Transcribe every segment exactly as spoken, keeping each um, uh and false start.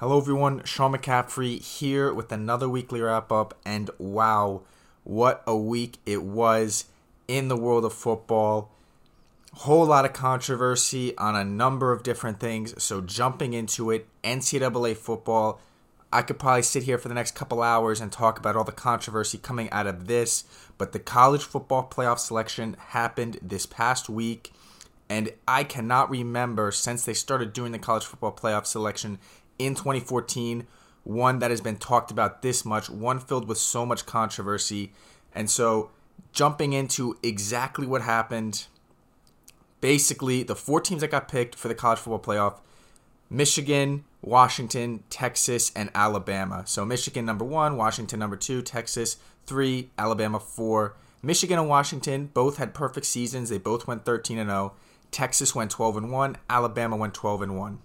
Hello everyone, Sean McCaffrey here with another weekly wrap-up, and wow, what a week it was in the world of football. Whole lot of controversy on a number of different things, so jumping into it, N C double A football, I could probably sit here for the next couple hours and talk about all the controversy coming out of this, but the college football playoff selection happened this past week, and I cannot remember since they started doing the college football playoff selection in twenty fourteen, one that has been talked about this much, one filled with so much controversy. And so jumping into exactly what happened, basically the four teams that got picked for the college football playoff, Michigan, Washington, Texas, and Alabama. So Michigan number one, Washington number two, Texas three, Alabama four. Michigan and Washington both had perfect seasons. They both went thirteen and oh. Texas went twelve and one. Alabama went twelve and one.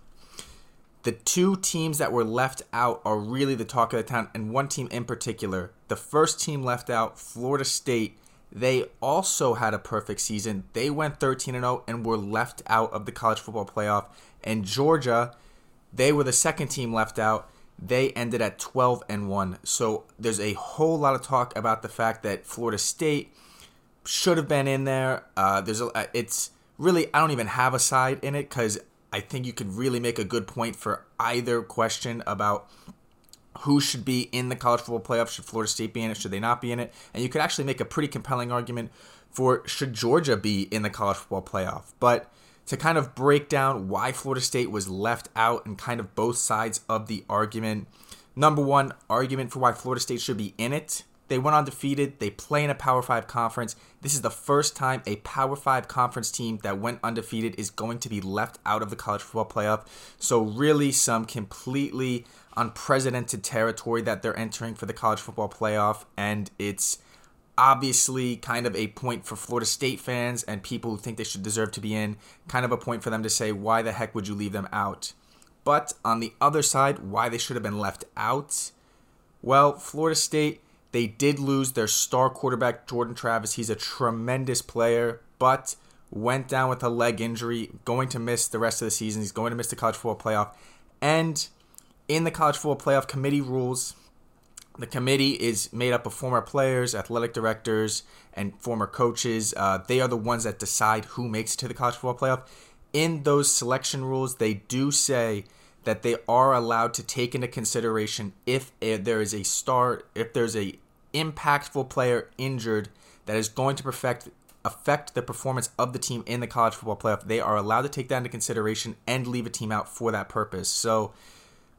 The two teams that were left out are really the talk of the town, and one team in particular. The first team left out, Florida State, they also had a perfect season. They went thirteen and oh and were left out of the college football playoff. And Georgia, they were the second team left out. They ended at twelve and one. So there's a whole lot of talk about the fact that Florida State should have been in there. Uh, there's a, it's really, I don't even have a side in it because I think you could really make a good point for either question about who should be in the college football playoff. Should Florida State be in it? Should they not be in it? And you could actually make a pretty compelling argument for should Georgia be in the college football playoff. But to kind of break down why Florida State was left out and kind of both sides of the argument, number one argument for why Florida State should be in it, they went undefeated. They play in a Power five conference. This is the first time a Power five conference team that went undefeated is going to be left out of the college football playoff. So really some completely unprecedented territory that they're entering for the college football playoff. And it's obviously kind of a point for Florida State fans and people who think they should deserve to be in, kind of a point for them to say, why the heck would you leave them out? But on the other side, why they should have been left out? Well, Florida State, they did lose their star quarterback, Jordan Travis. He's a tremendous player, but went down with a leg injury, going to miss the rest of the season. He's going to miss the college football playoff. And in the college football playoff committee rules, the committee is made up of former players, athletic directors, and former coaches. Uh, they are the ones that decide who makes it to the college football playoff. In those selection rules, they do say that they are allowed to take into consideration if there is a star, if there's a impactful player injured that is going to perfect, affect the performance of the team in the college football playoff. They are allowed to take that into consideration and leave a team out for that purpose. So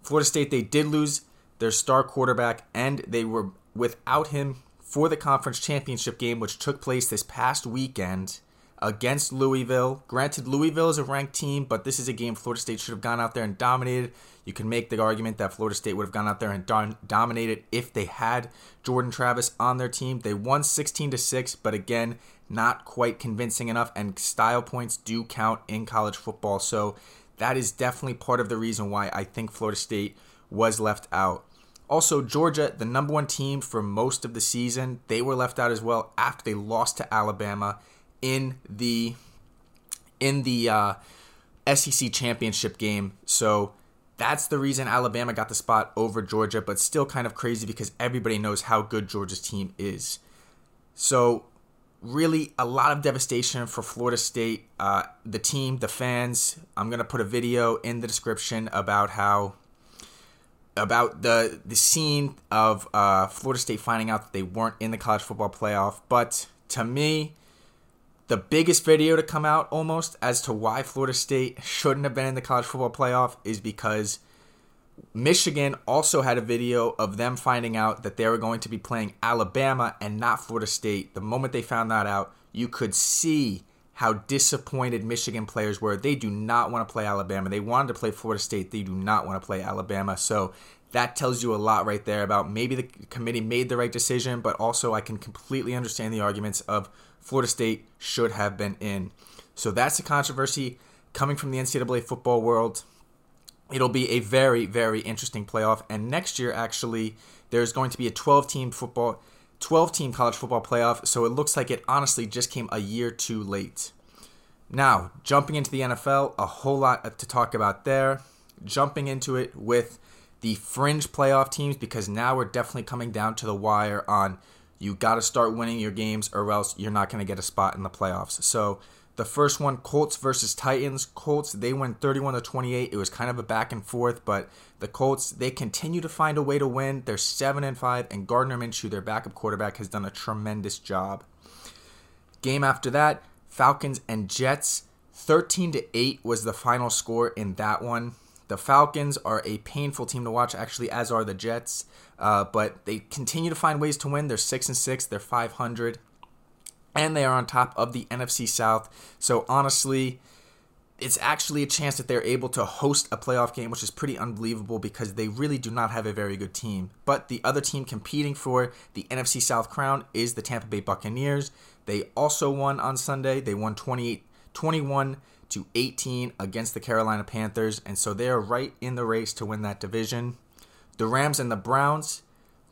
Florida State, they did lose their star quarterback, and they were without him for the conference championship game, which took place this past weekend against Louisville. Granted, Louisville is a ranked team, but this is a game Florida State should have gone out there and dominated. You can make the argument that Florida State would have gone out there and dom- dominated if they had Jordan Travis on their team. They won sixteen to six, but again, not quite convincing enough, and style points do count in college football. So that is definitely part of the reason why I think Florida State was left out. Also, Georgia, the number one team for most of the season, they were left out as well after they lost to Alabama in the in the uh, S E C championship game. So that's the reason Alabama got the spot over Georgia, but still kind of crazy because everybody knows how good Georgia's team is. So really a lot of devastation for Florida State, uh, the team, the fans. I'm going to put a video in the description about how about the, the scene of uh, Florida State finding out that they weren't in the college football playoff. But to me, the biggest video to come out almost as to why Florida State shouldn't have been in the college football playoff is because Michigan also had a video of them finding out that they were going to be playing Alabama and not Florida State. The moment they found that out, you could see how disappointed Michigan players were. They do not want to play Alabama. They wanted to play Florida State. They do not want to play Alabama. So that tells you a lot right there about maybe the committee made the right decision, but also I can completely understand the arguments of Florida State should have been in. So that's the controversy coming from the N C double A football world. It'll be a very, very interesting playoff. And next year, actually, there's going to be a twelve-team football, twelve-team college football playoff. So it looks like it honestly just came a year too late. Now, jumping into the N F L, a whole lot to talk about there. Jumping into it with the fringe playoff teams, because now we're definitely coming down to the wire on you got to start winning your games or else you're not going to get a spot in the playoffs. So the first one, Colts versus Titans. Colts, they win thirty-one to twenty-eight. It was kind of a back and forth, but the Colts, they continue to find a way to win. They're seven and five, and Gardner Minshew, their backup quarterback, has done a tremendous job. Game after that, Falcons and Jets. thirteen to eight was the final score in that one. The Falcons are a painful team to watch, actually, as are the Jets. Uh, but they continue to find ways to win. They're six and six. They're five hundred. And they are on top of the N F C South. So, honestly, it's actually a chance that they're able to host a playoff game, which is pretty unbelievable because they really do not have a very good team. But the other team competing for the N F C South crown is the Tampa Bay Buccaneers. They also won on Sunday. They won twenty-eight, twenty-one to eighteen against the Carolina Panthers, and so they are right in the race to win that division. The Rams and the Browns.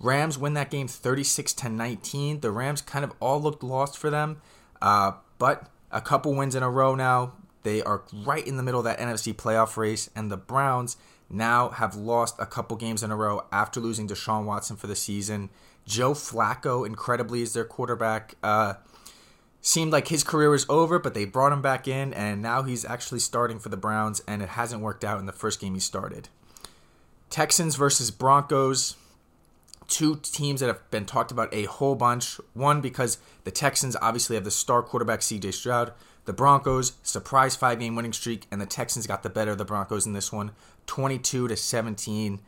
Rams win that game thirty-six to nineteen. The Rams kind of all looked lost for them, uh, but a couple wins in a row now. They are right in the middle of that N F C playoff race, and the Browns now have lost a couple games in a row after losing Deshaun Watson for the season. Joe Flacco, incredibly, is their quarterback. Uh, seemed like his career was over, but they brought him back in, and now he's actually starting for the Browns, and it hasn't worked out in the first game he started. Texans versus Broncos. Two teams that have been talked about a whole bunch. One, because the Texans obviously have the star quarterback C J Stroud. The Broncos, surprise five-game winning streak, and the Texans got the better of the Broncos in this one, twenty-two to seventeen.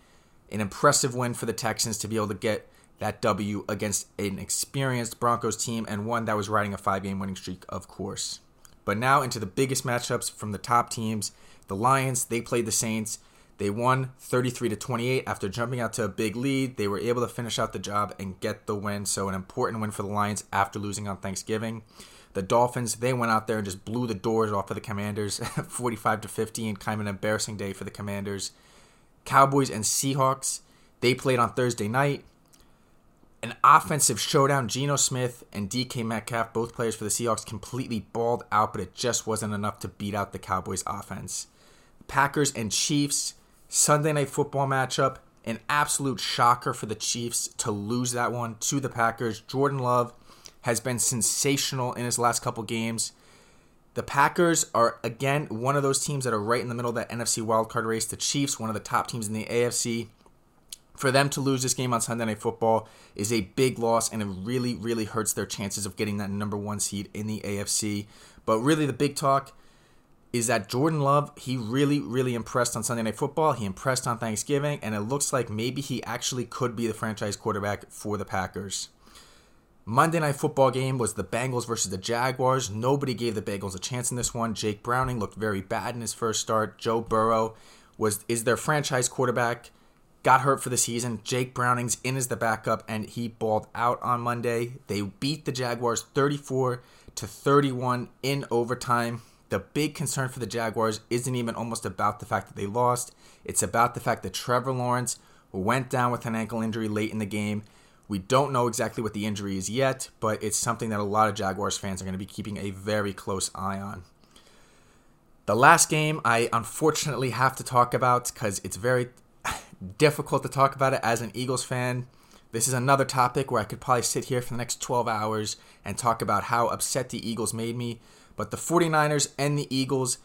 An impressive win for the Texans to be able to get that W against an experienced Broncos team and one that was riding a five-game winning streak, of course. But now into the biggest matchups from the top teams. The Lions, they played the Saints. They won thirty-three to twenty-eight after jumping out to a big lead. They were able to finish out the job and get the win, so an important win for the Lions after losing on Thanksgiving. The Dolphins, they went out there and just blew the doors off of the Commanders, forty-five to fifteen, and kind of an embarrassing day for the Commanders. Cowboys and Seahawks, they played on Thursday night. An offensive showdown. Geno Smith and D K Metcalf, both players for the Seahawks, completely balled out, but it just wasn't enough to beat out the Cowboys' offense. Packers and Chiefs, Sunday night football matchup, an absolute shocker for the Chiefs to lose that one to the Packers. Jordan Love has been sensational in his last couple games. The Packers are, again, one of those teams that are right in the middle of that N F C wildcard race. The Chiefs, one of the top teams in the A F C. For them to lose this game on Sunday Night Football is a big loss, and it really, really hurts their chances of getting that number one seed in the A F C. But really the big talk is that Jordan Love, he really, really impressed on Sunday Night Football. He impressed on Thanksgiving, and it looks like maybe he actually could be the franchise quarterback for the Packers. Monday Night Football game was the Bengals versus the Jaguars. Nobody gave the Bengals a chance in this one. Jake Browning looked very bad in his first start. Joe Burrow was is their franchise quarterback, got hurt for the season. Jake Browning's in as the backup, and he balled out on Monday. They beat the Jaguars thirty-four to thirty-one in overtime. The big concern for the Jaguars isn't even almost about the fact that they lost. It's about the fact that Trevor Lawrence went down with an ankle injury late in the game. We don't know exactly what the injury is yet, but it's something that a lot of Jaguars fans are going to be keeping a very close eye on. The last game I unfortunately have to talk about because it's very difficult to talk about it as an Eagles fan. This is another topic where I could probably sit here for the next twelve hours and talk about how upset the Eagles made me. But the 49ers and the Eagles,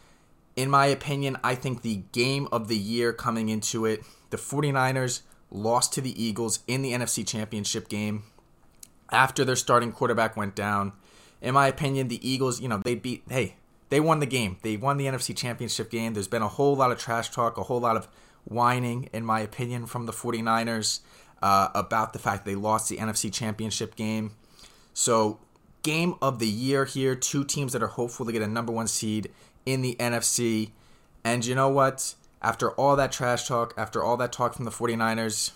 in my opinion, I think the game of the year coming into it, the 49ers lost to the Eagles in the N F C Championship game after their starting quarterback went down. In my opinion, the Eagles, you know, they beat, hey, they won the game. They won the N F C Championship game. There's been a whole lot of trash talk, a whole lot of whining, in my opinion, from the 49ers uh, about the fact they lost the N F C Championship game. So, game of the year here, two teams that are hopeful to get a number one seed in the N F C. And you know what? After all that trash talk, after all that talk from the 49ers,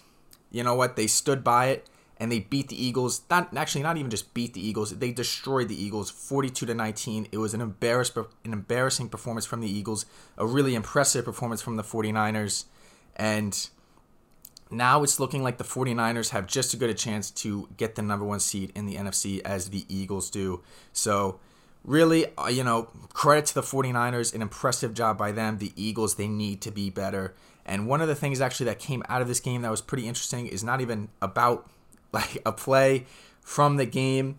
you know what? They stood by it, and they beat the Eagles. Not actually, not even just beat the Eagles. They destroyed the Eagles forty-two to nineteen. It was an embarrass, an embarrassing performance from the Eagles, a really impressive performance from the 49ers. And now it's looking like the 49ers have just as good a chance to get the number one seed in the N F C as the Eagles do. So really, you know, credit to the 49ers, an impressive job by them. The Eagles, they need to be better. And one of the things actually that came out of this game that was pretty interesting is not even about like a play from the game.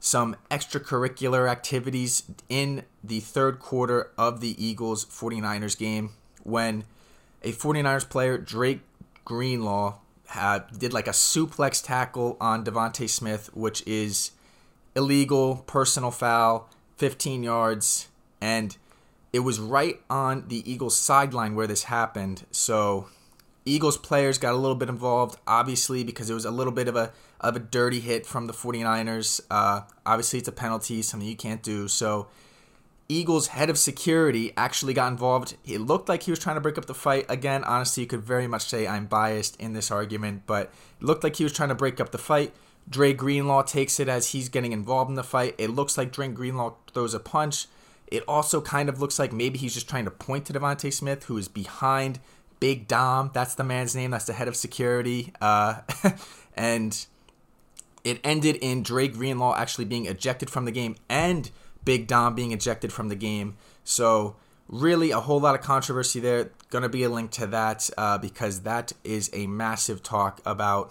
Some extracurricular activities in the third quarter of the Eagles 49ers game when a 49ers player, Dre Greenlaw, had, did like a suplex tackle on Devontae Smith, which is illegal, personal foul, fifteen yards, and it was right on the Eagles sideline where this happened. So Eagles players got a little bit involved, obviously, because it was a little bit of a of a dirty hit from the 49ers. Uh, obviously, it's a penalty, something you can't do. So Eagles head of security actually got involved. It looked like he was trying to break up the fight. Again, honestly, you could very much say I'm biased in this argument, but it looked like he was trying to break up the fight. Dre Greenlaw takes it as he's getting involved in the fight. It looks like Dre Greenlaw throws a punch. It also kind of looks like maybe he's just trying to point to Devontae Smith, who is behind Big Dom. That's the man's name. That's the head of security. Uh, and it ended in Dre Greenlaw actually being ejected from the game and Big Dom being ejected from the game. So really a whole lot of controversy there. Going to be a link to that uh, because that is a massive talk about,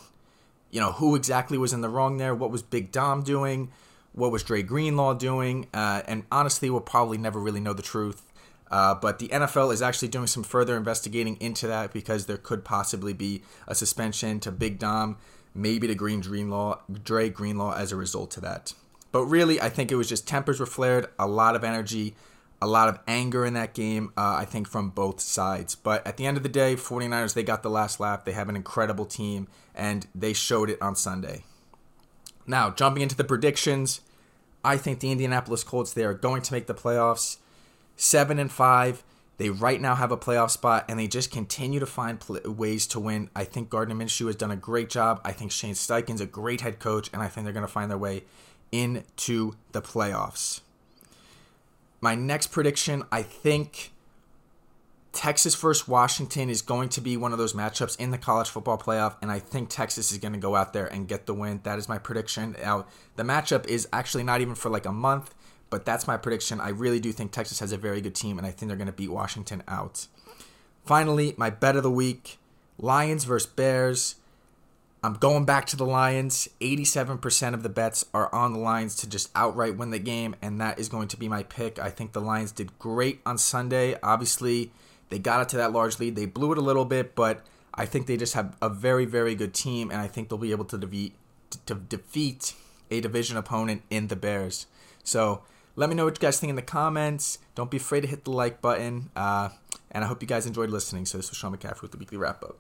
you know, who exactly was in the wrong there. What was Big Dom doing? What was Dre Greenlaw doing? Uh, and honestly, we'll probably never really know the truth. Uh, but the N F L is actually doing some further investigating into that because there could possibly be a suspension to Big Dom, maybe to Green Greenlaw, Dre Greenlaw as a result to that. But really, I think it was just tempers were flared, a lot of energy, a lot of anger in that game, uh, I think from both sides. But at the end of the day, 49ers, they got the last laugh. They have an incredible team, and they showed it on Sunday. Now, jumping into the predictions, I think the Indianapolis Colts, they are going to make the playoffs. Seven and five, they right now have a playoff spot, and they just continue to find pl- ways to win. I think Gardner Minshew has done a great job. I think Shane Steichen's a great head coach, and I think they're going to find their way into the playoffs. My next prediction, I think Texas versus Washington is going to be one of those matchups in the college football playoff, and I think Texas is going to go out there and get the win. That is my prediction. Now, the matchup is actually not even for like a month, but that's my prediction. I really do think Texas has a very good team, and I think they're going to beat Washington out. Finally, my bet of the week, Lions versus Bears. I'm going back to the Lions. eighty-seven percent of the bets are on the Lions to just outright win the game, and that is going to be my pick. I think the Lions did great on Sunday. Obviously, they got it to that large lead. They blew it a little bit, but I think they just have a very, very good team, and I think they'll be able to defeat, to defeat a division opponent in the Bears. So let me know what you guys think in the comments. Don't be afraid to hit the like button. Uh, and I hope you guys enjoyed listening. So this was Sean McCaffrey with the Weekly Wrap-Up.